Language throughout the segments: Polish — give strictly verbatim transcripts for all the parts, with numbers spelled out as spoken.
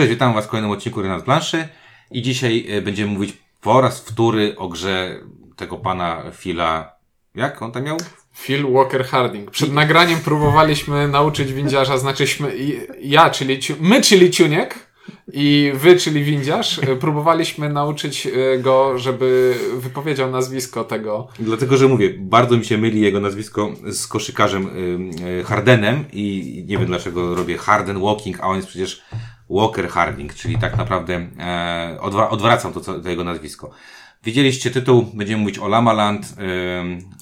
Cześć, witam Was w kolejnym odcinku Renat Planszy i dzisiaj będziemy mówić po raz wtóry o grze tego pana Phila, jak on tam miał? Phil Walker Harding. Przed I... nagraniem próbowaliśmy nauczyć windziarza, znaczy ja, czyli ciu... my, czyli Ciuniek i wy, czyli windziarz, próbowaliśmy nauczyć go, żeby wypowiedział nazwisko tego. Dlatego, że mówię, bardzo mi się myli jego nazwisko z koszykarzem Hardenem i nie wiem dlaczego robię Harden Walking, a on jest przecież Walker Harding, czyli tak naprawdę e, odwa- odwracam to, to jego nazwisko. Widzieliście tytuł, będziemy mówić o Lamaland. E,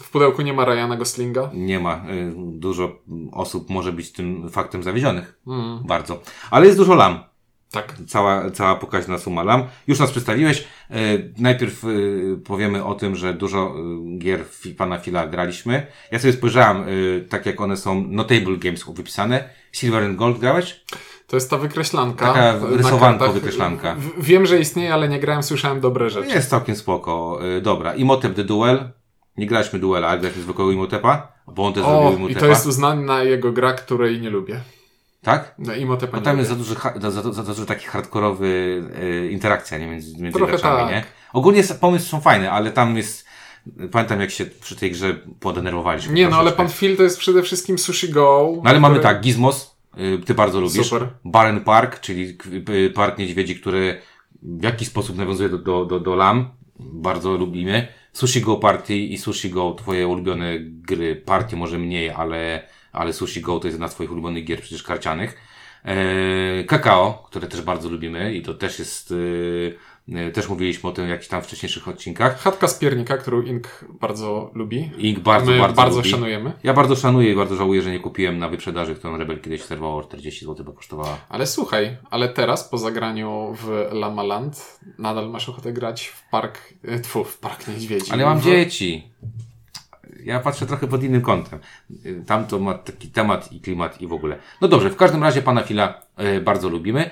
w pudełku nie ma Ryana Goslinga? Nie ma. E, dużo osób może być tym faktem zawiedzionych. Mm. Bardzo. Ale jest dużo lam. Tak. Cała, cała pokaźna suma lam. Już nas przedstawiłeś. E, najpierw e, powiemy o tym, że dużo e, gier fi, pana Phila graliśmy. Ja sobie spojrzałem, e, tak jak one są Notable Games wypisane. Silver and Gold grałeś? To jest ta wykreślanka. Taka rysowanko wykreślanka. Wiem, że istnieje, ale nie grałem, słyszałem dobre rzeczy. Jest całkiem spoko. Dobra. Imhotep The Duel. Nie graliśmy Duela, ale graliśmy zwykłego Imhotepa, bo on też o, zrobił Imhotepa. I to jest uznana jego gra, której nie lubię. Tak? No Imhotepa nie. Bo tam nie jest za dużo, za, za, za dużo taki hardkorowy e, interakcja nie, między, między graczami, tak. Nie? Ogólnie pomysły są fajne, ale tam jest... Pamiętam, jak się przy tej grze podenerwowaliśmy. Nie, no ale pan Phil to jest przede wszystkim Sushi Go. No ale który... mamy tak, Gizmos. Ty bardzo lubisz. Super. Bärenpark, czyli park niedźwiedzi, który w jakiś sposób nawiązuje do, do, do, do lam. Bardzo lubimy. Sushi Go Party i Sushi Go, twoje ulubione gry. Party może mniej, ale, ale Sushi Go to jest jedna z twoich ulubionych gier przecież karcianych. Eee, kakao, które też bardzo lubimy i to też jest... E, Też mówiliśmy o tym w jakichś tam wcześniejszych odcinkach. Chatka z piernika, którą Ink bardzo lubi. Ink bardzo, My bardzo, bardzo lubi. Szanujemy. Ja bardzo szanuję i bardzo żałuję, że nie kupiłem na wyprzedaży, którą Rebel kiedyś serwował czterdzieści złotych, bo kosztowała. Ale słuchaj, ale teraz po zagraniu w Lamaland nadal masz ochotę grać w park, tfu, w park niedźwiedzi. Ale ja mam w... dzieci. Ja patrzę trochę pod innym kątem. Tam to ma taki temat i klimat i w ogóle. No dobrze, w każdym razie pana Phila e, bardzo lubimy.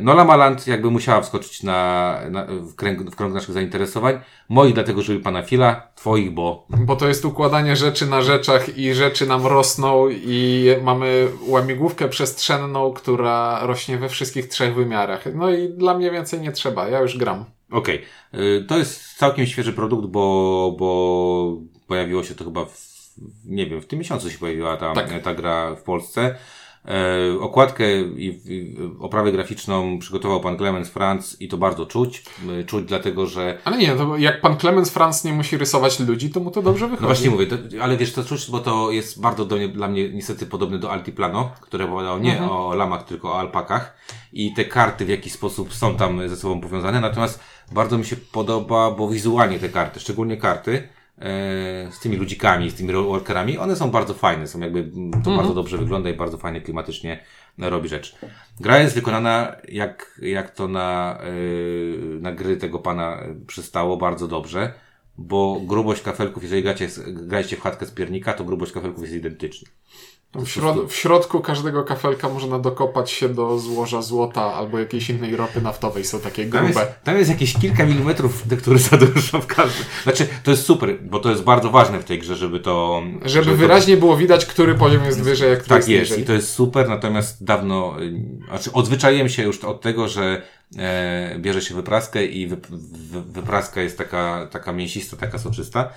No Lamaland jakby musiała wskoczyć na, na w, kręg, w krąg naszych zainteresowań. Moich dlatego, żeby pana Phila, twoich, bo... Bo to jest układanie rzeczy na rzeczach i rzeczy nam rosną i mamy łamigłówkę przestrzenną, która rośnie we wszystkich trzech wymiarach. No i dla mnie więcej nie trzeba, ja już gram. Okej, okay. To jest całkiem świeży produkt, bo, bo pojawiło się to chyba, w, nie wiem, w tym miesiącu się pojawiła ta, tak. ta gra w Polsce. E, okładkę i, i oprawę graficzną przygotował pan Klemens Franz i to bardzo czuć. Czuć dlatego, że... Ale nie, to jak pan Klemens Franz nie musi rysować ludzi, to mu to dobrze wychodzi. No właśnie mówię, to, ale wiesz, to czuć, bo to jest bardzo do mnie, dla mnie niestety podobne do Altiplano, które opowiadało nie mhm. o lamach, tylko o alpakach. I te karty w jakiś sposób są tam ze sobą powiązane, natomiast bardzo mi się podoba, bo wizualnie te karty, szczególnie karty, z tymi ludzikami, z tymi walkerami, one są bardzo fajne, są jakby, to mm-hmm. bardzo dobrze wygląda i bardzo fajnie klimatycznie robi rzecz. Gra jest wykonana jak, jak to na, na gry tego pana przystało, bardzo dobrze, bo grubość kafelków, jeżeli gracie, grajcie w chatkę z piernika, to grubość kafelków jest identyczna. W, środ- w środku każdego kafelka można dokopać się do złoża złota albo jakiejś innej ropy naftowej, są takie grube. Tam jest, tam jest jakieś kilka milimetrów, które za dużo w każdym. Znaczy, to jest super, bo to jest bardzo ważne w tej grze, żeby to... Żeby, żeby wyraźnie to... było widać, który poziom jest wyżej, jak który tak jest niżej. Tak jest i to jest super, natomiast dawno... Znaczy, odzwyczaiłem się już od tego, że e, bierze się wypraskę i wy, wy, wypraska jest taka, taka mięsista, taka soczysta.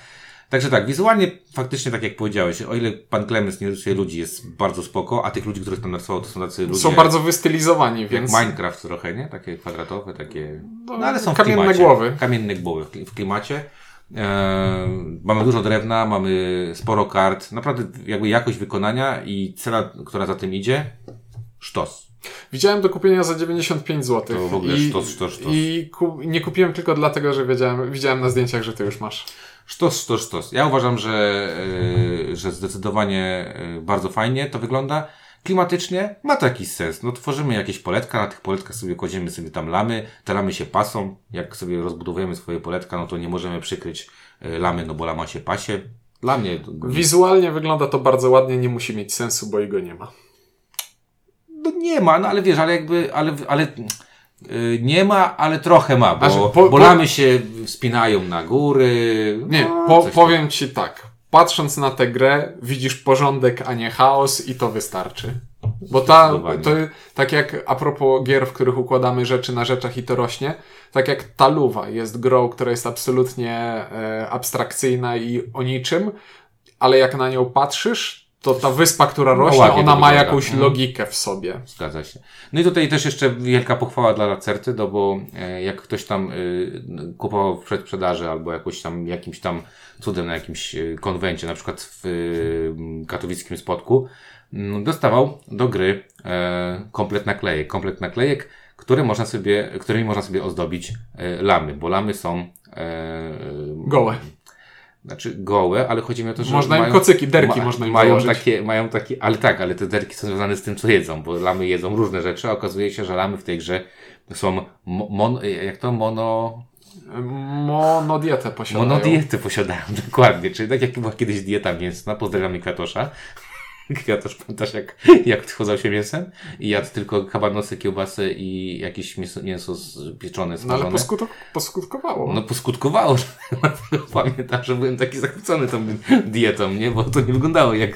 Także tak, wizualnie faktycznie tak jak powiedziałeś, o ile pan Klemens nie rysuje ludzi, jest bardzo spoko, a tych ludzi, których tam narysował, to są tacy ludzie... Są bardzo wystylizowani, jak więc... Minecraft trochę, nie? Takie kwadratowe, takie... No ale są kamienne w klimacie, głowy. Kamienne głowy w klimacie. Eee, mamy dużo drewna, mamy sporo kart, naprawdę jakby jakość wykonania i cena, która za tym idzie, sztos. Widziałem do kupienia za dziewięćdziesiąt pięć złotych. To w ogóle i, sztos, sztos, sztos. I ku- nie kupiłem tylko dlatego, że wiedziałem, widziałem na zdjęciach, że ty już masz. Sztos, sztos, sztos. Ja uważam, że, yy, że zdecydowanie yy, bardzo fajnie to wygląda. Klimatycznie ma to jakiś sens. No tworzymy jakieś poletka, na tych poletkach sobie kładziemy sobie tam lamy, te lamy się pasą. Jak sobie rozbudowujemy swoje poletka, no to nie możemy przykryć yy, lamy, no bo lama się pasie. Dla mnie... To... Wizualnie wygląda to bardzo ładnie, nie musi mieć sensu, bo jego nie ma. No nie ma, no ale wiesz, ale jakby, ale... ale... Nie ma, ale trochę ma, bo, znaczy, po, bo lamy po... się wspinają na góry. Nie, no, po, powiem ci tak. Patrząc na tę grę, widzisz porządek, a nie chaos i to wystarczy. No, bo ta, to, tak jak a propos gier, w których układamy rzeczy na rzeczach i to rośnie, tak jak Tuluva jest grą, która jest absolutnie e, abstrakcyjna i o niczym, ale jak na nią patrzysz, to ta wyspa, która rośnie, no ona ma jakąś logikę w sobie. Zgadza się. No i tutaj też jeszcze wielka pochwała dla Lacerty, no bo jak ktoś tam kupował w przedsprzedaży albo jakoś tam, jakimś tam cudem na jakimś konwencie, na przykład w katowickim Spodku, dostawał do gry komplet naklejek, komplet naklejek, które można sobie, którymi można sobie ozdobić lamy, bo lamy są gołe. Znaczy gołe, ale chodzi mi o to, że... Można mają, im kocyki, derki ma, można im mają założyć. Takie, mają takie, ale tak, ale te derki są związane z tym, co jedzą, bo lamy jedzą różne rzeczy, a okazuje się, że lamy w tej grze są mon, jak to? Mono... Monodietę posiadają. Monodiety posiadają, dokładnie. Czyli tak jak była kiedyś dieta mięsna, pozdrawiam Katosza. Katosz, pamiętasz jak, jak tchłodzał się mięsem? I jadł tylko kabanosy, kiełbasy i jakieś mięso, mięso pieczone, smażone. No ale poskutok, poskutkowało. No poskutkowało. Że, pamiętam, że byłem taki zachwycony tą dietą, nie? Bo to nie wyglądało jak,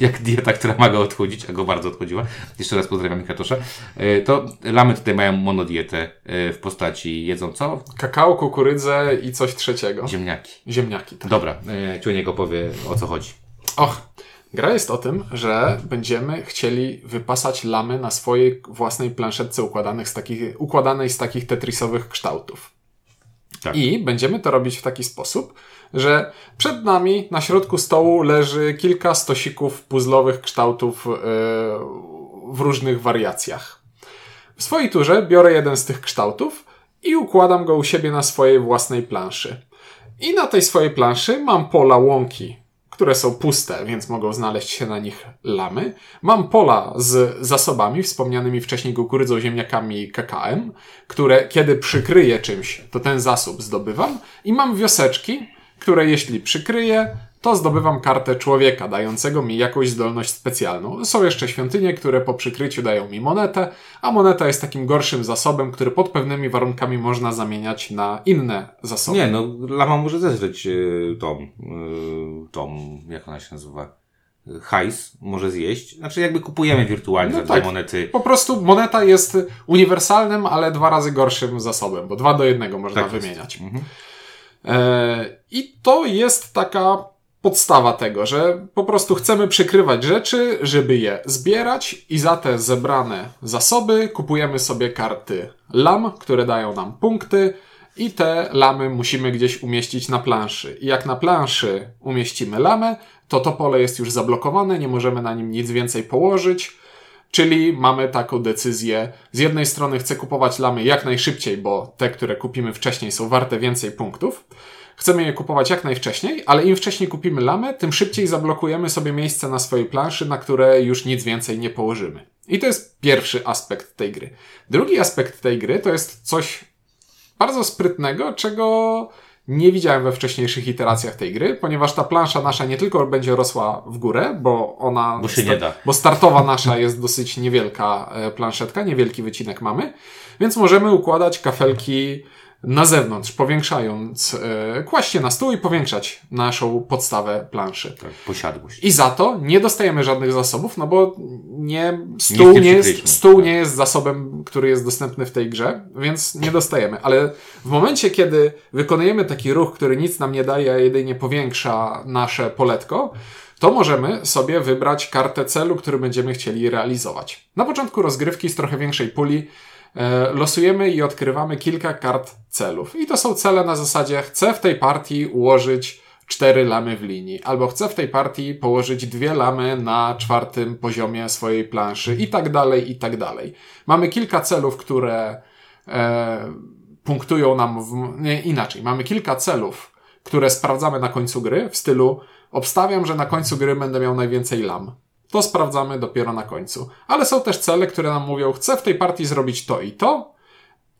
jak dieta, która ma go odchudzić, a go bardzo odchudziła. Jeszcze raz pozdrawiam Katosza. To lamy tutaj mają monodietę w postaci jedzą co? Kakao, kukurydzę i coś trzeciego. Ziemniaki. Ziemniaki, tak. Dobra, Ciuniek opowie o co chodzi. Och. Gra jest o tym, że będziemy chcieli wypasać lamy na swojej własnej planszetce układanych z takich, układanej z takich tetrisowych kształtów. Tak. I będziemy to robić w taki sposób, że przed nami na środku stołu leży kilka stosików puzzlowych kształtów yy, w różnych wariacjach. W swojej turze biorę jeden z tych kształtów i układam go u siebie na swojej własnej planszy. I na tej swojej planszy mam pola łąki, które są puste, więc mogą znaleźć się na nich lamy. Mam pola z zasobami, wspomnianymi wcześniej kukurydzą, ziemniakami i kakałem, które kiedy przykryję czymś, to ten zasób zdobywam. I mam wioseczki, które jeśli przykryję, to zdobywam kartę człowieka, dającego mi jakąś zdolność specjalną. Są jeszcze świątynie, które po przykryciu dają mi monetę, a moneta jest takim gorszym zasobem, który pod pewnymi warunkami można zamieniać na inne zasoby. Nie, no, lama może zezrzeć yy, tą, yy, tą, jak ona się nazywa, hajs, może zjeść. Znaczy jakby kupujemy wirtualnie no za tak, monety. Po prostu moneta jest uniwersalnym, ale dwa razy gorszym zasobem, bo dwa do jednego można tak wymieniać. Mhm. Yy, I to jest taka podstawa tego, że po prostu chcemy przykrywać rzeczy, żeby je zbierać i za te zebrane zasoby kupujemy sobie karty lam, które dają nam punkty i te lamy musimy gdzieś umieścić na planszy. I jak na planszy umieścimy lamę, to to pole jest już zablokowane, nie możemy na nim nic więcej położyć, czyli mamy taką decyzję. Z jednej strony chcę kupować lamy jak najszybciej, bo te, które kupimy wcześniej są warte więcej punktów. Chcemy je kupować jak najwcześniej, ale im wcześniej kupimy lamę, tym szybciej zablokujemy sobie miejsce na swojej planszy, na które już nic więcej nie położymy. I to jest pierwszy aspekt tej gry. Drugi aspekt tej gry to jest coś bardzo sprytnego, czego nie widziałem we wcześniejszych iteracjach tej gry, ponieważ ta plansza nasza nie tylko będzie rosła w górę, bo ona... Bo się sta- nie da. Bo startowa nasza jest dosyć niewielka planszetka, niewielki wycinek mamy, więc możemy układać kafelki na zewnątrz, powiększając, yy, kłaść się na stół i powiększać naszą podstawę planszy. Tak, posiadłość. I za to nie dostajemy żadnych zasobów, no bo nie, stół nie, nie jest, stół tak. nie jest zasobem, który jest dostępny w tej grze, więc nie dostajemy. Ale w momencie, kiedy wykonujemy taki ruch, który nic nam nie daje, a jedynie powiększa nasze poletko, to możemy sobie wybrać kartę celu, który będziemy chcieli realizować. Na początku rozgrywki z trochę większej puli losujemy i odkrywamy kilka kart celów. I to są cele na zasadzie chcę w tej partii ułożyć cztery lamy w linii, albo chcę w tej partii położyć dwie lamy na czwartym poziomie swojej planszy i tak dalej, i tak dalej. Mamy kilka celów, które e, punktują nam w, nie, inaczej. Mamy kilka celów, które sprawdzamy na końcu gry w stylu obstawiam, że na końcu gry będę miał najwięcej lam. To sprawdzamy dopiero na końcu. Ale są też cele, które nam mówią, chcę w tej partii zrobić to i to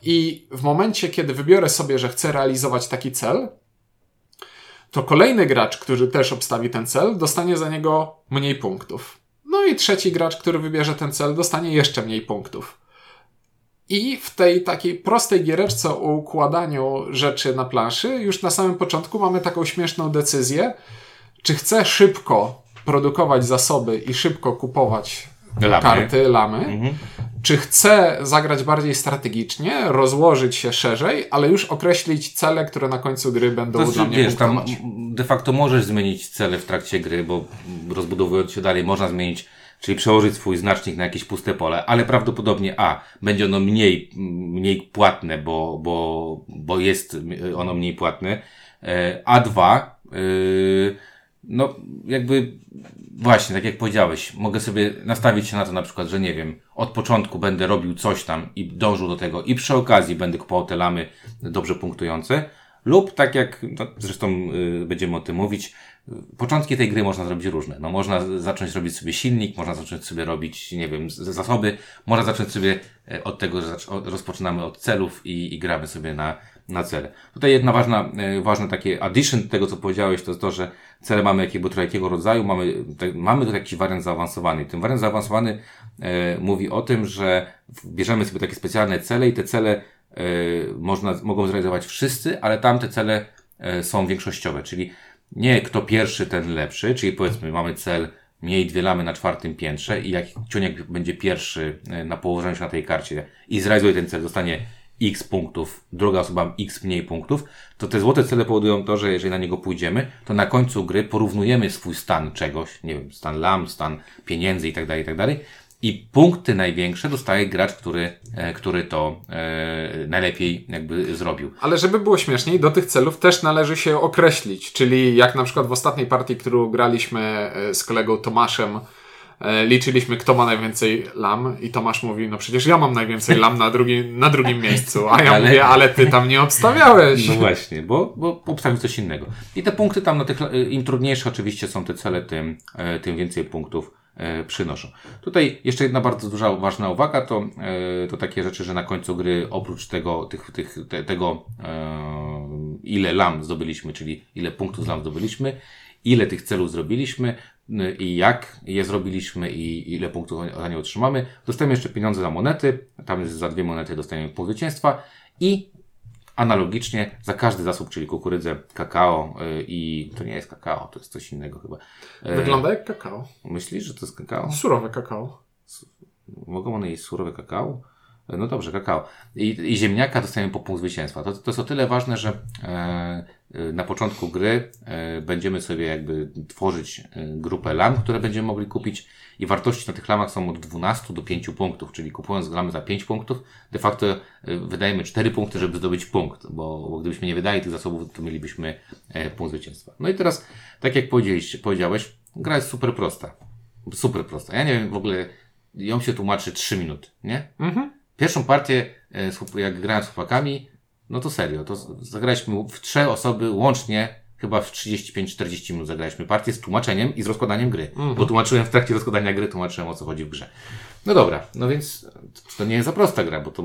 i w momencie, kiedy wybiorę sobie, że chcę realizować taki cel, to kolejny gracz, który też obstawi ten cel, dostanie za niego mniej punktów. No i trzeci gracz, który wybierze ten cel, dostanie jeszcze mniej punktów. I w tej takiej prostej giereczce o układaniu rzeczy na planszy już na samym początku mamy taką śmieszną decyzję, czy chcę szybko produkować zasoby i szybko kupować lamy. karty, lamy. Mhm. Czy chcę zagrać bardziej strategicznie, rozłożyć się szerzej, ale już określić cele, które na końcu gry będą to znaczy, dla mnie wiesz, tam de facto możesz zmienić cele w trakcie gry, bo rozbudowując się dalej można zmienić, czyli przełożyć swój znacznik na jakieś puste pole, ale prawdopodobnie a, będzie ono mniej, mniej płatne, bo, bo, bo jest ono mniej płatne, a dwa, yy, no jakby właśnie, tak jak powiedziałeś, mogę sobie nastawić się na to na przykład, że nie wiem, od początku będę robił coś tam i dążył do tego i przy okazji będę kupował te lamy dobrze punktujące lub tak jak, no, zresztą yy, będziemy o tym mówić, początki tej gry można zrobić różne. No, można zacząć robić sobie silnik, można zacząć sobie robić, nie wiem, zasoby, można zacząć sobie od tego, że rozpoczynamy od celów i, i gramy sobie na, na cele. Tutaj jedna ważna, ważne takie addition do tego, co powiedziałeś, to jest to, że cele mamy jakiego, jakiego rodzaju, mamy, te, mamy tutaj jakiś wariant zaawansowany. Ten wariant zaawansowany e, mówi o tym, że bierzemy sobie takie specjalne cele i te cele e, można, mogą zrealizować wszyscy, ale tam te cele e, są większościowe, czyli nie kto pierwszy, ten lepszy, czyli powiedzmy mamy cel miej dwie lamy na czwartym piętrze i jak ciuniek będzie pierwszy na położeniu się na tej karcie i zrealizuje ten cel, dostanie x punktów, druga osoba x mniej punktów, to te złote cele powodują to, że jeżeli na niego pójdziemy, to na końcu gry porównujemy swój stan czegoś, nie wiem, stan lam, stan pieniędzy itd., itd. I punkty największe dostaje gracz, który, który to e, najlepiej jakby zrobił. Ale żeby było śmieszniej, do tych celów też należy się określić. Czyli jak na przykład w ostatniej partii, którą graliśmy z kolegą Tomaszem, e, liczyliśmy kto ma najwięcej lam i Tomasz mówi, no przecież ja mam najwięcej lam na, drugi, na drugim miejscu. A ja ale... mówię, ale ty tam nie obstawiałeś. No właśnie, bo, bo obstawił coś innego. I te punkty tam, no tych, im trudniejsze oczywiście są te cele, tym, tym więcej punktów przynoszą. Tutaj jeszcze jedna bardzo duża, ważna uwaga, to, to takie rzeczy, że na końcu gry oprócz tego, tych, tych, te, tego e, ile lam zdobyliśmy, czyli ile punktów z lam zdobyliśmy, ile tych celów zrobiliśmy i jak je zrobiliśmy i ile punktów za nie otrzymamy, dostajemy jeszcze pieniądze za monety, tam jest za dwie monety dostajemy punkt zwycięstwa i analogicznie za każdy zasób, czyli kukurydzę, kakao yy, i to nie jest kakao, to jest coś innego chyba. Yy, Wygląda jak kakao. Myślisz, że to jest kakao? Surowe kakao. Su- mogą one jeść surowe kakao? Yy, no dobrze, kakao. I, i ziemniaka dostajemy po punkt zwycięstwa. To, to jest o tyle ważne, że yy, na początku gry yy, będziemy sobie jakby tworzyć yy, grupę lam, które będziemy mogli kupić i wartości na tych lamach są od dwunastu do pięciu punktów, czyli kupując lamy za pięć punktów, de facto wydajemy cztery punkty, żeby zdobyć punkt, bo, bo gdybyśmy nie wydali tych zasobów, to mielibyśmy punkt zwycięstwa. No i teraz, tak jak powiedziałeś, gra jest super prosta. Super prosta. Ja nie wiem, w ogóle ją się tłumaczy trzy minuty, nie? Mhm. Pierwszą partię, jak grałem z chłopakami, no to serio, to zagraliśmy w trzy osoby łącznie chyba w trzydzieści pięć czterdzieści minut zagraliśmy partię z tłumaczeniem i z rozkładaniem gry. Mm. Bo tłumaczyłem w trakcie rozkładania gry, tłumaczyłem o co chodzi w grze. No dobra, no więc to nie jest za prosta gra, bo to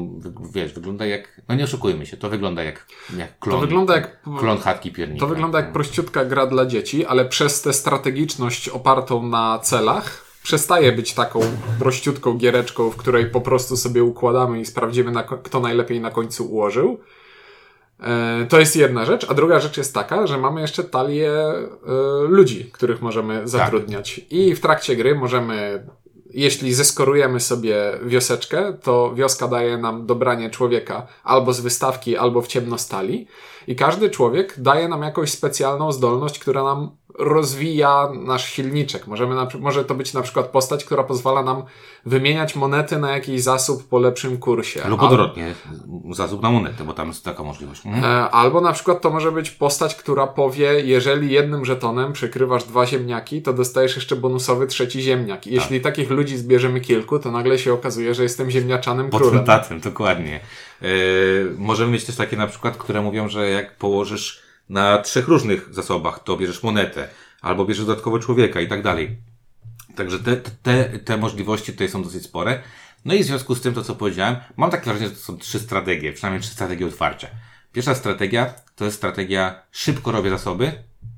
wiesz, wygląda jak, no nie oszukujmy się, to wygląda jak, jak klon. To wygląda jak klon chatki piernika. To wygląda jak prościutka gra dla dzieci, ale przez tę strategiczność opartą na celach przestaje być taką prościutką giereczką, w której po prostu sobie układamy i sprawdzimy na, kto najlepiej na końcu ułożył. To jest jedna rzecz, a druga rzecz jest taka, że mamy jeszcze talię y, ludzi, których możemy zatrudniać. Tak. I w trakcie gry możemy, jeśli zeskorujemy sobie wioseczkę, to wioska daje nam dobranie człowieka albo z wystawki, albo w ciemno z talii. I każdy człowiek daje nam jakąś specjalną zdolność, która nam rozwija nasz silniczek. Możemy na, może to być na przykład postać, która pozwala nam wymieniać monety na jakiś zasób po lepszym kursie. Lub odwrotnie, zasób na monetę, bo tam jest taka możliwość. Mhm. Albo na przykład to może być postać, która powie, jeżeli jednym żetonem przykrywasz dwa ziemniaki, to dostajesz jeszcze bonusowy trzeci ziemniak. I tak. Jeśli takich ludzi zbierzemy kilku, to nagle się okazuje, że jestem ziemniaczanym królem. Potentatem, dokładnie. Yy, możemy mieć też takie na przykład, które mówią, że jak położysz na trzech różnych zasobach, to bierzesz monetę, albo bierzesz dodatkowo człowieka i tak dalej. Także te, te, te możliwości tutaj są dosyć spore. No i w związku z tym, to co powiedziałem, mam takie wrażenie, że to są trzy strategie, przynajmniej trzy strategie otwarcia. Pierwsza strategia to jest strategia szybko robię zasoby,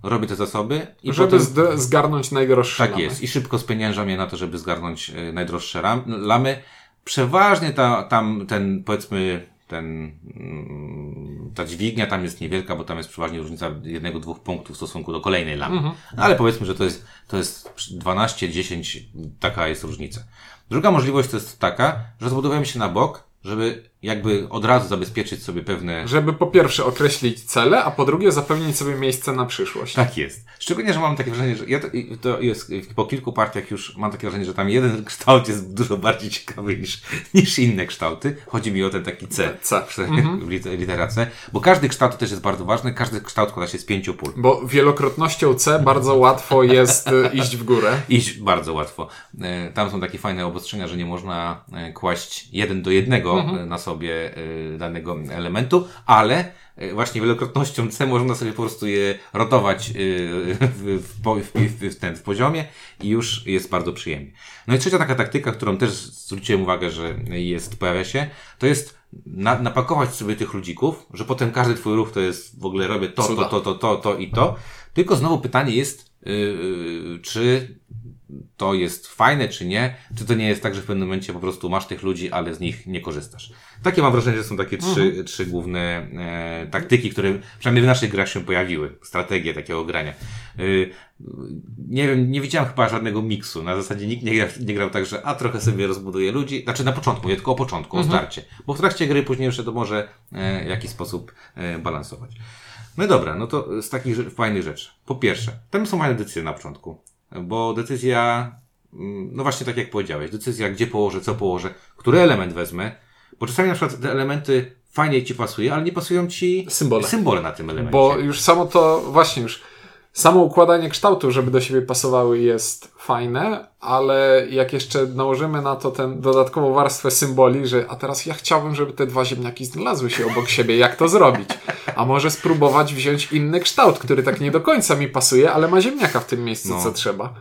robię te zasoby i żeby potem zgarnąć najdroższe tak lamy. Tak jest, i szybko spieniężam je na to, żeby zgarnąć najdroższe ram, lamy. Przeważnie ta, tam ten, powiedzmy, ten ta dźwignia tam jest niewielka, bo tam jest przeważnie różnica jednego, dwóch punktów w stosunku do kolejnej lamy. Mhm. No, ale powiedzmy, że to jest, to jest dwanaście, dziesięć, taka jest różnica. Druga możliwość to jest taka, że zbudowałem się na bok, żeby jakby od razu zabezpieczyć sobie pewne... Żeby po pierwsze określić cele, a po drugie zapewnić sobie miejsce na przyszłość. Tak jest. Szczególnie, że mam takie wrażenie, że ja to, to jest, po kilku partiach już mam takie wrażenie, że tam jeden kształt jest dużo bardziej ciekawy niż, niż inne kształty. Chodzi mi o ten taki C, C. W, mhm. w literace. Bo każdy kształt też jest bardzo ważny, każdy kształt składa się z pięciu pól. Bo wielokrotnością C bardzo łatwo jest iść w górę. Iść bardzo łatwo. Tam są takie fajne obostrzenia, że nie można kłaść jeden do jednego mhm. na sobie sobie danego elementu, ale właśnie wielokrotnością C można sobie po prostu je rotować w, w, w, w, ten, w poziomie i już jest bardzo przyjemnie. No i trzecia taka taktyka, którą też zwróciłem uwagę, że jest, pojawia się, to jest na, napakować sobie tych ludzików, że potem każdy twój ruch to jest w ogóle robię to, to, to, to, to, to i to. Tylko znowu pytanie jest, yy, czy to jest fajne, czy nie? Czy to nie jest tak, że w pewnym momencie po prostu masz tych ludzi, ale z nich nie korzystasz? Takie mam wrażenie, że są takie trzy, mhm. trzy główne e, taktyki, które przynajmniej w naszych grach się pojawiły. Strategie takiego grania. Y, nie wiem, nie widziałem chyba żadnego miksu. Na zasadzie nikt nie, gra, nie grał tak, że a trochę sobie rozbuduje ludzi. Znaczy na początku, nie tylko o początku, mhm. o starcie. Bo w trakcie gry później jeszcze to może e, w jakiś sposób e, balansować. No dobra, no to z takich fajnych rzeczy. Po pierwsze, tam są fajne decyzje na początku. Bo decyzja, no właśnie tak jak powiedziałeś, decyzja gdzie położę, co położę, który element wezmę, bo czasami na przykład te elementy fajnie ci pasuje, ale nie pasują ci symbole, symbole na tym elemencie. Bo już samo to, właśnie już samo układanie kształtu, żeby do siebie pasowały jest fajne, ale jak jeszcze nałożymy na to tę dodatkową warstwę symboli, że a teraz ja chciałbym, żeby te dwa ziemniaki znalazły się obok siebie, jak to zrobić? A może spróbować wziąć inny kształt, który tak nie do końca mi pasuje, ale ma ziemniaka w tym miejscu, no. co trzeba.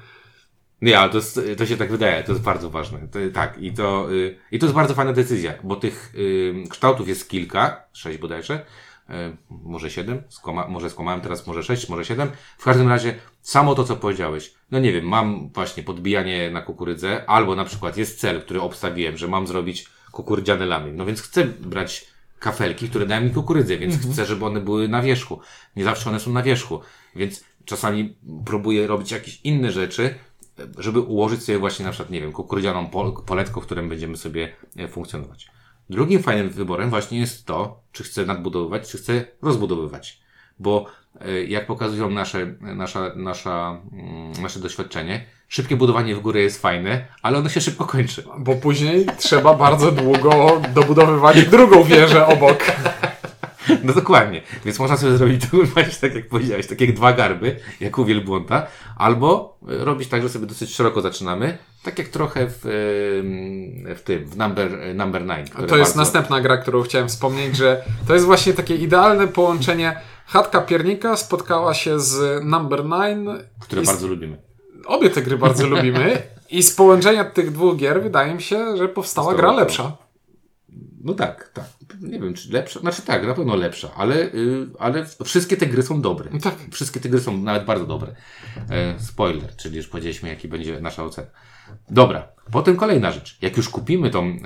Nie, ale to, to się tak wydaje, to jest bardzo ważne. To, tak, i to, yy, i to jest bardzo fajna decyzja, bo tych yy, kształtów jest kilka, sześć bodajże, yy, może siedem, skoma, może skłamałem teraz, może sześć, może siedem. W każdym razie samo to, co powiedziałeś, no nie wiem, mam właśnie podbijanie na kukurydzę, albo na przykład jest cel, który obstawiłem, że mam zrobić kukurydziane lamy, no więc chcę brać kafelki, które dają mi kukurydzę, więc mhm. chcę, żeby one były na wierzchu. Nie zawsze one są na wierzchu, więc czasami próbuję robić jakieś inne rzeczy, żeby ułożyć sobie właśnie na przykład, nie wiem, kukurydzianą pol- poletkę, w którym będziemy sobie funkcjonować. Drugim fajnym wyborem właśnie jest to, czy chcę nadbudowywać, czy chcę rozbudowywać. Bo jak pokazują nasze, nasza, nasza, nasze doświadczenie, szybkie budowanie w górę jest fajne, ale ono się szybko kończy. Bo później trzeba bardzo długo dobudowywać drugą wieżę obok. No dokładnie. Więc można sobie zrobić właśnie tak jak powiedziałeś, tak jak dwa garby, jak u wielbłąda, albo robić tak, że sobie dosyć szeroko zaczynamy, tak jak trochę w, w tym, w Number, number Nine. To jest bardzo... następna gra, którą chciałem wspomnieć, że to jest właśnie takie idealne połączenie. Chatka Piernika spotkała się z Number Nine. Które z... bardzo lubimy. Obie te gry bardzo lubimy i z połączenia tych dwóch gier wydaje mi się, że powstała Została gra lepsza. No tak, tak. Nie wiem, czy lepsza. Znaczy tak, na pewno lepsza, ale, yy, ale wszystkie te gry są dobre. Tak. Wszystkie te gry są nawet bardzo dobre. E, spoiler, czyli już powiedzieliśmy, jaki będzie nasza ocena. Dobra, potem kolejna rzecz. Jak już kupimy tą... E,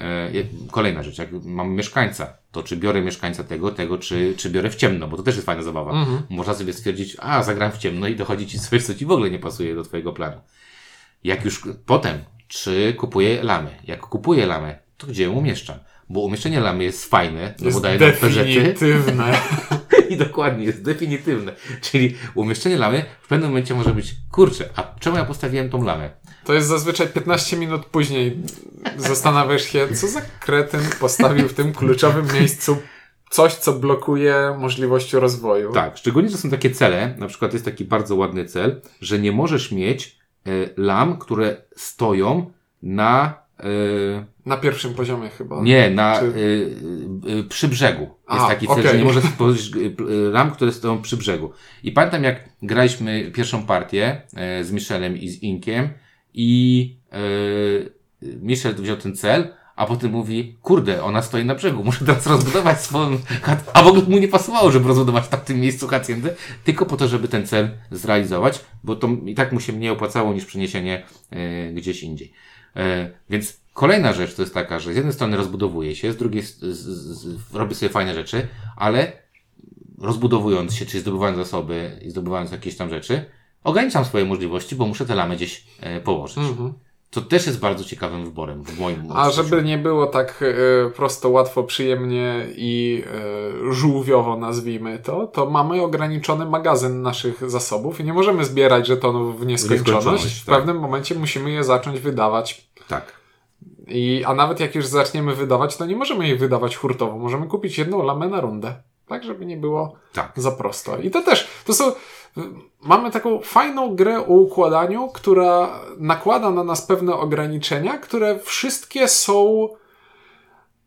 kolejna rzecz, jak mam mieszkańca, to czy biorę mieszkańca tego, tego, czy, czy biorę w ciemno, bo to też jest fajna zabawa. Mhm. Można sobie stwierdzić, a zagram w ciemno i dochodzi ci coś, co ci w ogóle nie pasuje do twojego planu. Jak już potem, czy kupuję lamy? Jak kupuję lamę, to gdzie ją umieszczam? Bo umieszczenie lamy jest fajne, no bo daje nam definitywne. I dokładnie, jest definitywne. Czyli umieszczenie lamy w pewnym momencie może być, kurczę, a czemu ja postawiłem tą lamę? To jest zazwyczaj piętnaście minut później. Zastanawiasz się, co za kretyn postawił w tym kluczowym miejscu coś, co blokuje możliwości rozwoju. Tak, szczególnie, że są takie cele, na przykład jest taki bardzo ładny cel, że nie możesz mieć y, lam, które stoją na... Y, Na pierwszym poziomie chyba. Nie, na Czy... y, y, y, przy brzegu. A, jest taki cel, okay. Że nie możesz położyć ram, które stoją przy brzegu. I pamiętam, jak graliśmy pierwszą partię y, z Michelem i z Inkiem i y, Michel wziął ten cel, a potem mówi, kurde, ona stoi na brzegu, muszę teraz rozbudować swoją chat. A w ogóle mu nie pasowało, żeby rozbudować w tamtym miejscu haciendę, tylko po to, żeby ten cel zrealizować, bo to i tak mu się mniej opłacało niż przeniesienie y, gdzieś indziej. Y, więc kolejna rzecz to jest taka, że z jednej strony rozbudowuję się, z drugiej z, z, z, robię sobie fajne rzeczy, ale rozbudowując się, czy zdobywając zasoby i zdobywając jakieś tam rzeczy, ograniczam swoje możliwości, bo muszę te lamy gdzieś e, położyć. Mm-hmm. To też jest bardzo ciekawym wyborem w moim A odczuciu. Żeby nie było tak y, prosto, łatwo, przyjemnie i y, żółwiowo nazwijmy to, to mamy ograniczony magazyn naszych zasobów i nie możemy zbierać żetonów w nieskończoność. nieskończoność w tak. pewnym momencie musimy je zacząć wydawać. Tak. I, a nawet jak już zaczniemy wydawać, to nie możemy jej wydawać hurtowo. Możemy kupić jedną lamę na rundę. Tak, żeby nie było tak. za prosto. I to też, to są... Mamy taką fajną grę o układaniu, która nakłada na nas pewne ograniczenia, które wszystkie są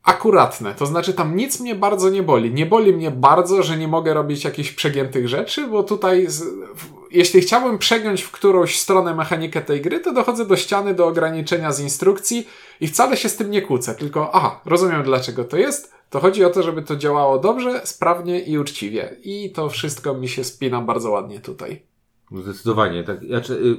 akuratne. To znaczy tam nic mnie bardzo nie boli. Nie boli mnie bardzo, że nie mogę robić jakichś przegiętych rzeczy, bo tutaj z, w, jeśli chciałbym przegiąć w którąś stronę mechanikę tej gry, to dochodzę do ściany, do ograniczenia z instrukcji i wcale się z tym nie kłócę. Tylko aha, rozumiem dlaczego to jest. To chodzi o to, żeby to działało dobrze, sprawnie i uczciwie. I to wszystko mi się spina bardzo ładnie tutaj. Zdecydowanie. Tak, ja czy, y,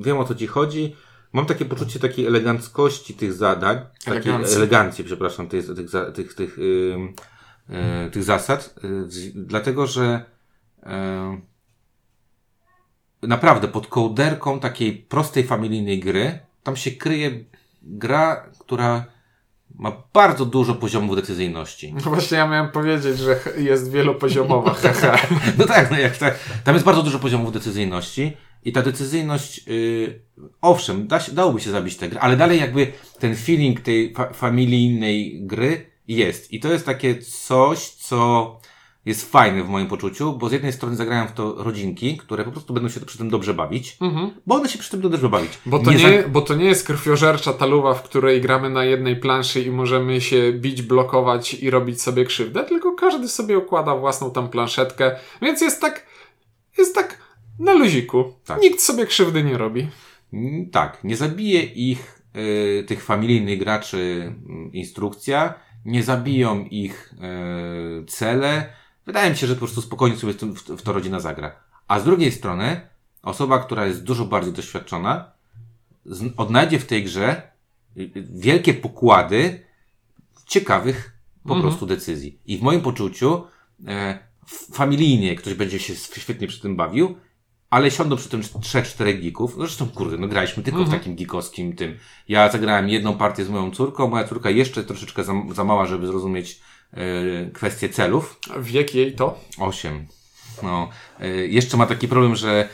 wiem, o co ci chodzi. Mam takie poczucie takiej eleganckości tych zadań. Elegancji. Takiej elegancji, przepraszam, tych, tych, tych, tych, y, y, tych zasad. Y, dlatego, że y, naprawdę pod kołderką takiej prostej, familijnej gry tam się kryje gra, która... ma bardzo dużo poziomów decyzyjności. No właśnie ja miałem powiedzieć, że jest wielopoziomowa. No tak, no jak tak. Tam jest bardzo dużo poziomów decyzyjności i ta decyzyjność, yy, owszem, da się, dałoby się zabić tę grę, ale dalej jakby ten feeling tej fa- familijnej gry jest. I to jest takie coś, co jest fajne w moim poczuciu, bo z jednej strony zagrają w to rodzinki, które po prostu będą się przy tym dobrze bawić, mm-hmm. bo one się przy tym dobrze bawić. Bo to nie, nie, za... bo to nie jest krwiożercza taluwa, w której gramy na jednej planszy i możemy się bić, blokować i robić sobie krzywdę, tylko każdy sobie układa własną tam planszetkę, więc jest tak, jest tak na luziku. Tak. Nikt sobie krzywdy nie robi. Tak, nie zabije ich, y, tych familijnych graczy instrukcja, nie zabiją ich y, cele. Wydaje mi się, że po prostu spokojnie sobie w to rodzina zagra. A z drugiej strony osoba, która jest dużo bardziej doświadczona, odnajdzie w tej grze wielkie pokłady ciekawych po mhm. prostu decyzji. I w moim poczuciu e, familijnie ktoś będzie się świetnie przy tym bawił, ale siądą przy tym trzech, czterech geeków. Zresztą kurde, no graliśmy tylko mhm. w takim geekowskim tym. Ja zagrałem jedną partię z moją córką, moja córka jeszcze troszeczkę za, za mała, żeby zrozumieć kwestie celów. Wiek jej to? osiem. No, jeszcze ma taki problem, że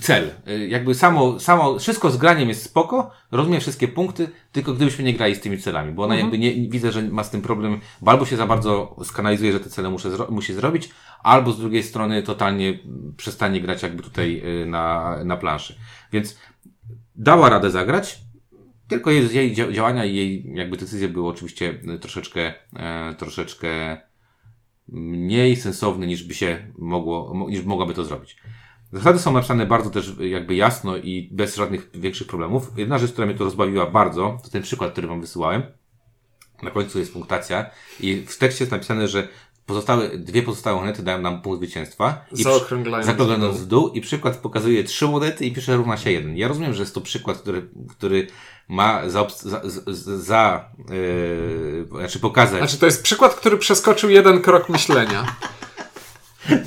cel. Jakby samo, samo, wszystko z graniem jest spoko, rozumiem wszystkie punkty, tylko gdybyśmy nie grali z tymi celami, bo ona mhm. jakby nie, widzę, że ma z tym problem, bo albo się za bardzo skanalizuje, że te cele muszę, musi zrobić, albo z drugiej strony totalnie przestanie grać jakby tutaj na, na planszy. Więc dała radę zagrać, tylko jej, jej działania i jej jakby decyzje były oczywiście troszeczkę, e, troszeczkę mniej sensowne niż by się mogło, niż mogłaby to zrobić. Zasady są napisane bardzo też jakby jasno i bez żadnych większych problemów. Jedna rzecz, która mnie to rozbawiła bardzo, to ten przykład, który wam wysyłałem. Na końcu jest punktacja i w tekście jest napisane, że pozostałe, dwie pozostałe monety dają nam punkt zwycięstwa. Zakrąglając w dół i przykład pokazuje trzy monety i pisze równa się jeden. Ja rozumiem, że jest to przykład, który, który ma za, za, za yy, znaczy pokazać. Znaczy to jest przykład, który przeskoczył jeden krok myślenia.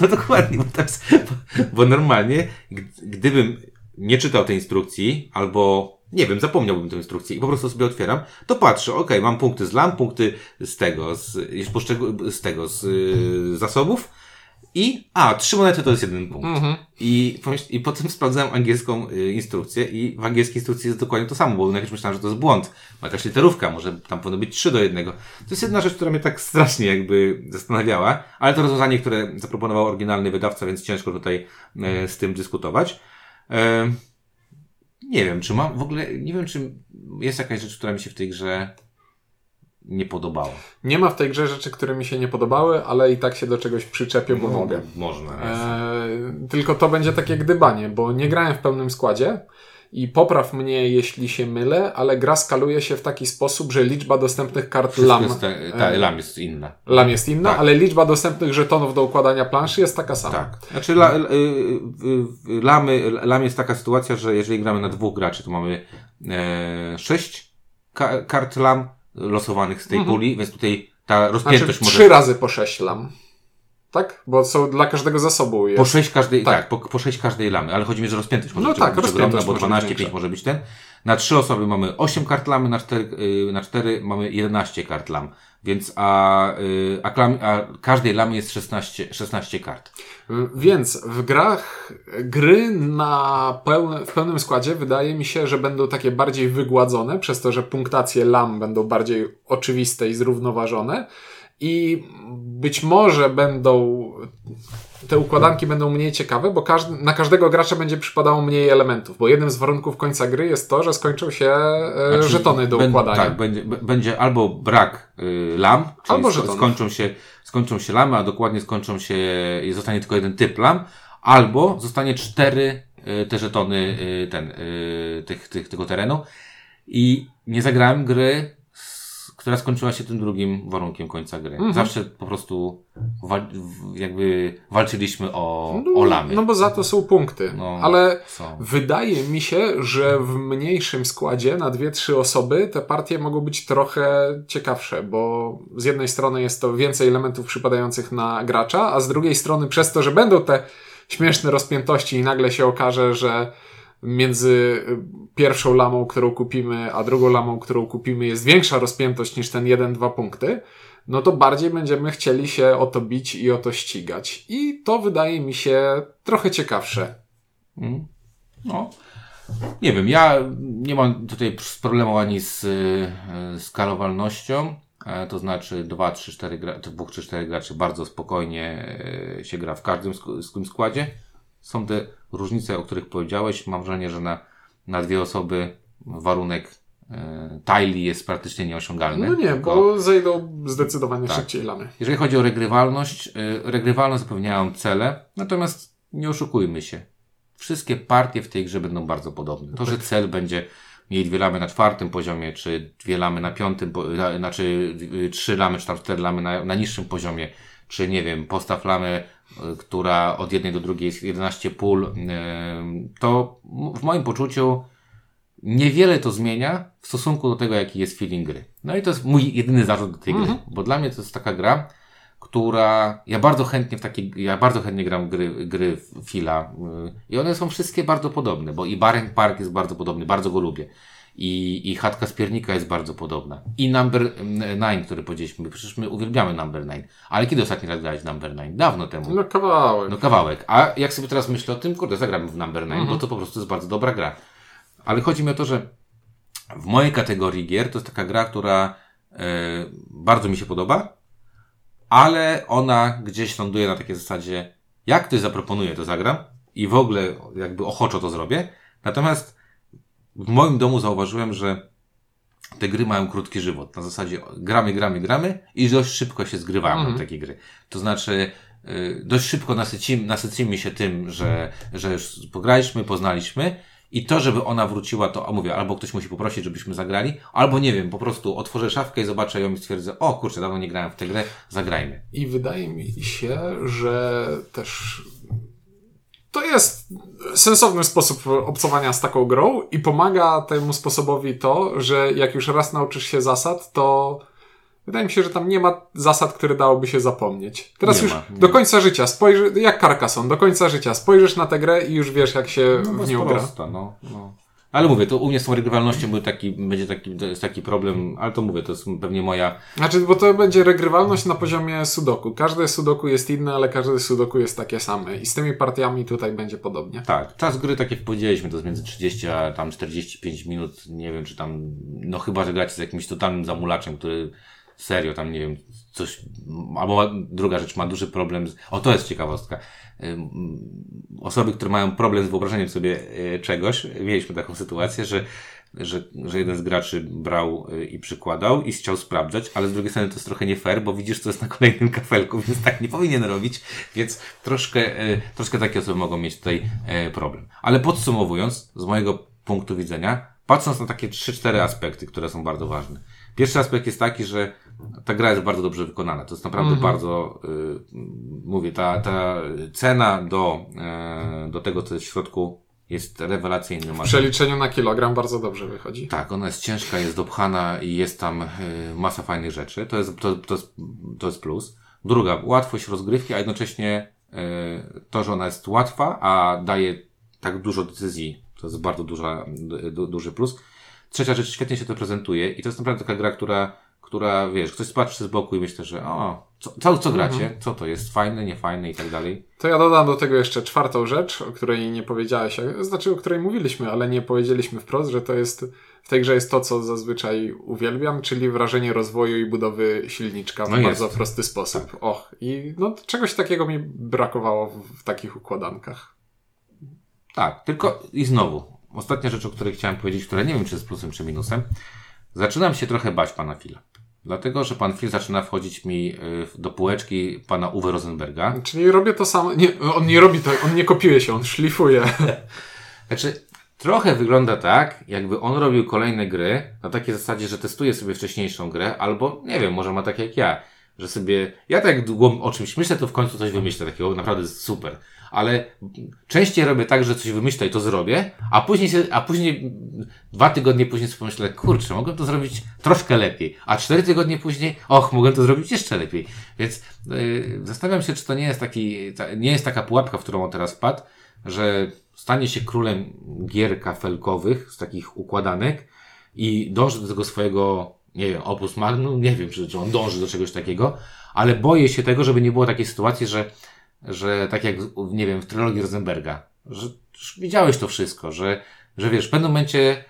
No dokładnie, bo, tam, bo normalnie gdybym nie czytał tej instrukcji albo nie wiem, zapomniałbym tę instrukcję i po prostu sobie otwieram, to patrzę, okej, okay, mam punkty z lam, punkty z tego, z, z tego, z y, zasobów i, a, trzy monety to jest jeden punkt. Mm-hmm. I, I potem sprawdzałem angielską y, instrukcję i w angielskiej instrukcji jest dokładnie to samo, bo najpierw myślałem, że to jest błąd, ma jakaś literówka, może tam powinno być trzy do jednego. To jest jedna rzecz, która mnie tak strasznie jakby zastanawiała, ale to rozwiązanie, które zaproponował oryginalny wydawca, więc ciężko tutaj y, z tym dyskutować. Y, Nie wiem, czy mam w ogóle, nie wiem, czy jest jakaś rzecz, która mi się w tej grze nie podobała. Nie ma w tej grze rzeczy, które mi się nie podobały, ale i tak się do czegoś przyczepię, bo no, mogę. Można. Eee, tylko to będzie takie gdybanie, bo nie grałem w pełnym składzie i popraw mnie, jeśli się mylę, ale gra skaluje się w taki sposób, że liczba dostępnych kart lam... Jest te, ta, lam jest inna. Lam jest inna, tak. Ale liczba dostępnych żetonów do układania planszy jest taka sama. Tak. Znaczy la, l, lamy, lam jest taka sytuacja, że jeżeli gramy na dwóch graczy, to mamy e, sześć ka- kart lam losowanych z tej mhm. puli, więc tutaj ta rozpiętość znaczy, może... trzy razy po sześć lam. Tak? Bo są dla każdego zasobu. Jest. Po sześć każdej, tak, tak po, po sześć każdej lamy, ale chodzi mi, że rozpiętość może no być tak, ogromna, bo dwanaście, pięć może być ten. Na trzy osoby mamy osiem kart lamy, na cztery, na cztery mamy jedenaście kart lam. Więc, a, a, klam, a każdej lamy jest szesnaście, szesnaście kart. Więc w grach, gry na pełne, w pełnym składzie wydaje mi się, że będą takie bardziej wygładzone, przez to, że punktacje lam będą bardziej oczywiste i zrównoważone. I być może będą, te układanki będą mniej ciekawe, bo każdy, na każdego gracza będzie przypadało mniej elementów, bo jednym z warunków końca gry jest to, że skończą się znaczy, żetony do ben, układania. Tak, będzie, będzie albo brak y, lam, czyli albo sk- skończą się, skończą się lamy, a dokładnie skończą się, zostanie tylko jeden typ lam, albo zostanie cztery y, te żetony y, ten, y, tych, tych, tego terenu. I nie zagrałem gry, która skończyła się tym drugim warunkiem końca gry. Mhm. Zawsze po prostu wal, jakby walczyliśmy o, no, o lamy. No bo za to są punkty. No, ale są. Wydaje mi się, że w mniejszym składzie na dwie, trzy osoby te partie mogą być trochę ciekawsze, bo z jednej strony jest to więcej elementów przypadających na gracza, a z drugiej strony przez to, że będą te śmieszne rozpiętości i nagle się okaże, że między pierwszą lamą, którą kupimy, a drugą lamą, którą kupimy, jest większa rozpiętość niż ten jeden dwa punkty, no to bardziej będziemy chcieli się o to bić i o to ścigać. I to wydaje mi się trochę ciekawsze. Mm. No, nie wiem, ja nie mam tutaj problemu ani z skalowalnością, to znaczy dwa, trzy, cztery gracze, dwa, trzy, cztery graczy bardzo spokojnie się gra w każdym sk- składzie. Są te różnice, o których powiedziałeś. Mam wrażenie, że na, na dwie osoby warunek e, tajli jest praktycznie nieosiągalny. No nie, tylko, bo zejdą zdecydowanie tak, szybciej lamy. Jeżeli chodzi o regrywalność, e, regrywalność zapewniają cele, natomiast nie oszukujmy się. Wszystkie partie w tej grze będą bardzo podobne. To, że cel będzie mieli dwie lamy na czwartym poziomie, czy dwie lamy na piątym, na, znaczy trzy lamy, czy tam cztery lamy na, na niższym poziomie, czy nie wiem, postaw lamy, która od jednej do drugiej jest jedenaście pól, to w moim poczuciu niewiele to zmienia w stosunku do tego, jaki jest feeling gry. No i to jest mój jedyny zarzut do tej mm-hmm. gry, bo dla mnie to jest taka gra, która, ja bardzo chętnie w takie, ja bardzo chętnie gram gry, gry Phila i one są wszystkie bardzo podobne, bo i Bärenpark jest bardzo podobny, bardzo go lubię. I, i Chatka z piernika jest bardzo podobna. I Number Nine, który powiedzieliśmy, przecież my uwielbiamy Number Nine. Ale kiedy ostatni raz grałeś Number Nine? Dawno temu. No kawałek. No kawałek. A jak sobie teraz myślę o tym, kurde, zagramy w Number Nine, mhm. bo to po prostu jest bardzo dobra gra. Ale chodzi mi o to, że w mojej kategorii gier to jest taka gra, która yy, bardzo mi się podoba, ale ona gdzieś ląduje na takiej zasadzie, jak ktoś zaproponuje, to zagram i w ogóle jakby ochoczo to zrobię. Natomiast w moim domu zauważyłem, że te gry mają krótki żywot. Na zasadzie gramy, gramy, gramy i dość szybko się zgrywają mhm. takie gry. To znaczy y, dość szybko nasycimy, nasycimy się tym, że, że już pograliśmy, poznaliśmy i to, żeby ona wróciła, to a mówię, albo ktoś musi poprosić, żebyśmy zagrali, albo nie wiem, po prostu otworzę szafkę i zobaczę ją i stwierdzę, o kurczę, dawno nie grałem w tę grę, zagrajmy. I wydaje mi się, że też to jest sensowny sposób obcowania z taką grą i pomaga temu sposobowi to, że jak już raz nauczysz się zasad, to wydaje mi się, że tam nie ma zasad, które dałoby się zapomnieć. Teraz nie już ma, do końca ma. życia spojrzysz, jak Carcassonne, do końca życia spojrzysz na tę grę i już wiesz, jak się no, w nią gra. No, no. Ale mówię, to u mnie z tą regrywalnością był taki, będzie taki, to jest taki problem, ale to mówię, to jest pewnie moja... Znaczy, bo to będzie regrywalność na poziomie sudoku. Każde sudoku jest inne, ale każde sudoku jest takie same. I z tymi partiami tutaj będzie podobnie. Tak, czas gry, tak jak powiedzieliśmy, to jest między trzydzieści a tam czterdzieści pięć minut, nie wiem, czy tam, no chyba, że gracie z jakimś totalnym zamulaczem, który serio tam, nie wiem, coś... Albo druga rzecz, ma duży problem z... O, to jest ciekawostka. Osoby, które mają problem z wyobrażeniem sobie czegoś, mieliśmy taką sytuację, że, że, że jeden z graczy brał i przykładał i chciał sprawdzać, ale z drugiej strony to jest trochę nie fair, bo widzisz, co jest na kolejnym kafelku, więc tak nie powinien robić, więc troszkę, troszkę takie osoby mogą mieć tutaj problem. Ale podsumowując, z mojego punktu widzenia, patrząc na takie trzy cztery aspekty, które są bardzo ważne. Pierwszy aspekt jest taki, że ta gra jest bardzo dobrze wykonana. To jest naprawdę mm-hmm. bardzo, y, mówię, ta, ta cena do, y, do tego, co jest w środku, jest rewelacyjnym. W przeliczeniu na kilogram bardzo dobrze wychodzi. Tak, ona jest ciężka, jest dopchana i jest tam y, masa fajnych rzeczy. To jest, to, to jest, to jest plus. Druga, łatwość rozgrywki, a jednocześnie to, że ona jest łatwa, a daje tak dużo decyzji, to jest bardzo duża, du, duży plus. Trzecia rzecz, świetnie się to prezentuje i to jest naprawdę taka gra, która, która wiesz, ktoś patrzy z boku i myśli, że o, co, co, co gracie, co to jest, fajne, niefajne i tak dalej. To ja dodam do tego jeszcze czwartą rzecz, o której nie powiedziałeś, znaczy o której mówiliśmy, ale nie powiedzieliśmy wprost, że to jest, w tej grze jest to, co zazwyczaj uwielbiam, czyli wrażenie rozwoju i budowy silniczka w no bardzo jest. prosty sposób. Tak. Och, i no czegoś takiego mi brakowało w, w takich układankach. Tak, tylko i znowu, ostatnia rzecz, o której chciałem powiedzieć, która nie wiem, czy jest plusem, czy minusem. Zaczynam się trochę bać pana Phila. Dlatego, że pan Phil zaczyna wchodzić mi do półeczki pana Uwe Rosenberga. Czyli robię to samo. Nie, on nie robi tak, on nie kopiuje się, on szlifuje. Znaczy, trochę wygląda tak, jakby on robił kolejne gry na takiej zasadzie, że testuje sobie wcześniejszą grę, albo, nie wiem, może ma tak jak ja, że sobie, ja tak długo o czymś myślę, to w końcu coś wymyślę takiego, naprawdę super. Ale częściej robię tak, że coś wymyślę i to zrobię, a później, się, a później dwa tygodnie później sobie pomyślę, kurczę, mogłem to zrobić troszkę lepiej, a cztery tygodnie później, och, mogłem to zrobić jeszcze lepiej. Więc yy, zastanawiam się, czy to nie jest taki, ta, nie jest taka pułapka, w którą on teraz wpadł, że stanie się królem gier kafelkowych z takich układanek i dąży do tego swojego, nie wiem, opus magnum, nie wiem, czy, czy on dąży do czegoś takiego, ale boję się tego, żeby nie było takiej sytuacji, że że tak jak, nie wiem, w trylogii Rosenberga, że widziałeś to wszystko, że, że wiesz, w pewnym momencie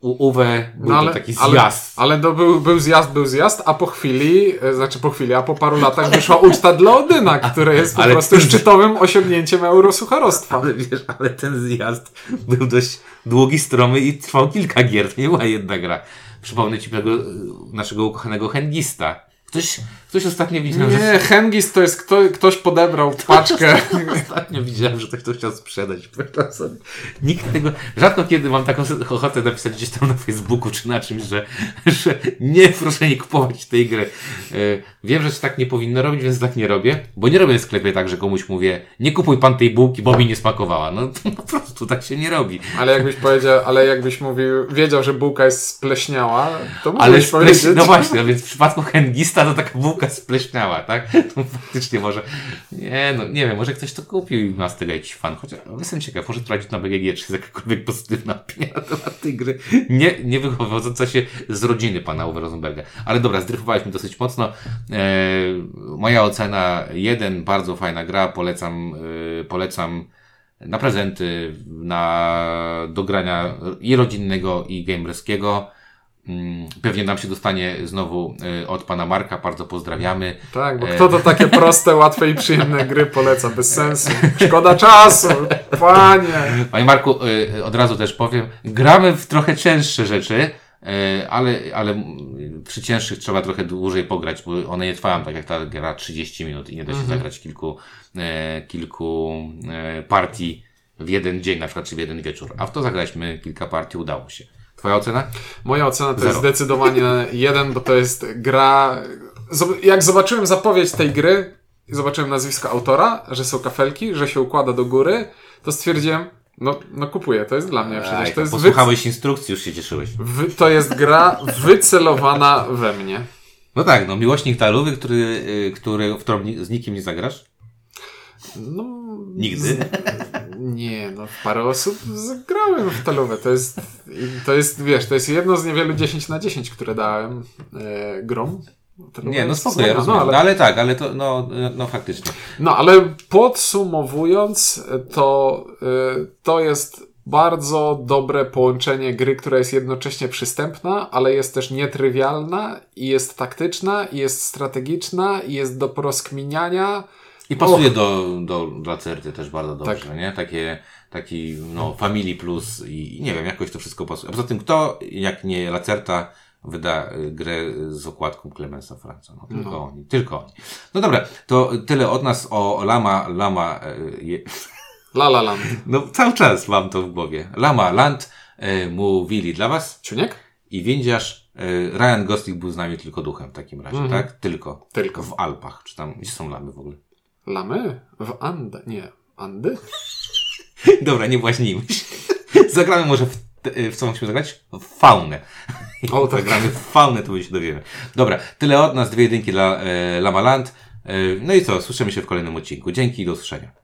u Uwe był no ale, taki zjazd. Ale, ale to był, był zjazd, był zjazd, a po chwili, znaczy po chwili, a po paru latach wyszła Uczta dla Odyna, która jest po ale prostu ten... szczytowym osiągnięciem eurosucharostwa. Ale wiesz, ale ten zjazd był dość długi, stromy i trwał kilka gier, to nie była jedna gra. Przypomnę ci tego naszego ukochanego Hengista. Ktoś, ktoś ostatnio widział... Nie, że... Hengist to jest... Kto, ktoś podebrał ktoś paczkę. Ostatnio, ostatnio widziałem, że to ktoś chciał sprzedać. Nikt tego... Rzadko kiedy mam taką ochotę napisać gdzieś tam na Facebooku czy na czymś, że, że nie, proszę nie kupować tej gry. Wiem, że się tak nie powinno robić, więc tak nie robię. Bo nie robię w sklepie tak, że komuś mówię nie kupuj pan tej bułki, bo mi nie smakowała. No po prostu tak się nie robi. Ale jakbyś powiedział, ale jakbyś mówił, wiedział, że bułka jest spleśniała, to ale spleś... powiedzieć... No właśnie, no więc w przypadku Hengista to taka bułka spleśniała, tak? To faktycznie może... Nie, no nie wiem, może ktoś to kupił i ma z tego jakiś fan. Chociaż jestem ciekaw, może tracić na B G G, czy jest jakakolwiek pozytywna opinia na temat tej gry. Nie, nie wychodząca się z rodziny pana Uwe Rosenberga. Ale dobra, zdryfowaliśmy dosyć mocno. E, moja ocena jeden, bardzo fajna gra, polecam, e, polecam na prezenty, na do grania i rodzinnego, i gamerskiego. Pewnie nam się dostanie znowu od pana Marka, bardzo pozdrawiamy. Tak, bo kto to takie proste, łatwe i przyjemne gry poleca, bez sensu. Szkoda czasu, panie. Panie Marku, od razu też powiem, gramy w trochę cięższe rzeczy, ale, ale przy cięższych trzeba trochę dłużej pograć, bo one nie trwają tak jak ta gra trzydzieści minut i nie da się mhm. zagrać kilku, kilku partii w jeden dzień na przykład, czy w jeden wieczór. A w to zagraliśmy kilka partii, udało się. Twoja ocena? Moja ocena to Zero. jest zdecydowanie jeden, bo to jest gra... Jak zobaczyłem zapowiedź tej gry, zobaczyłem nazwisko autora, że są kafelki, że się układa do góry, to stwierdziłem, no, no kupuję, to jest dla mnie przecież. Aj, to jest posłuchałeś wy... instrukcji, już się cieszyłeś. Wy... To jest gra wycelowana we mnie. No tak, no miłośnik tarówy, który, który, w którym z nikim nie zagrasz? No, nigdy. Z... Nie, no parę osób zagrałem w Tuluwę. To jest, to jest, wiesz, to jest jedno z niewielu dziesięć na dziesięć, które dałem e, grom. Tuluwę nie, no spoko, ja rozumiem, no, ale... No, ale tak, ale to, no, no faktycznie. No, ale podsumowując, to, y, to jest bardzo dobre połączenie gry, która jest jednocześnie przystępna, ale jest też nietrywialna i jest taktyczna, i jest strategiczna, i jest do porozkminiania. I pasuje oh. do, do Lacerty też bardzo dobrze, tak. nie? Takie, taki, no, Family Plus i nie wiem, jakoś to wszystko pasuje. A poza tym kto, jak nie Lacerta, wyda grę z okładką Klemensa Franza. No, tylko no. oni, tylko oni. No dobra, to tyle od nas o Lama, Lama, je... Lala Land. No, cały czas mam to w głowie. Lama Land, e, mówili dla was. Czuniek? I Windziarz. Ryan Gosling był z nami tylko duchem w takim razie, mm-hmm. tak? Tylko. Tylko. W Alpach, czy tam, gdzie są lamy w ogóle? Lamy? W Andy? Nie. Andy? Dobra, nie błaźnijmy się. Zagramy może w, w co musimy zagrać? W faunę. O, tak. Zagramy w faunę, to my się dowiemy. Dobra, tyle od nas. Dwie jedynki dla e, Lamaland. No i co, słyszymy się w kolejnym odcinku. Dzięki i do usłyszenia.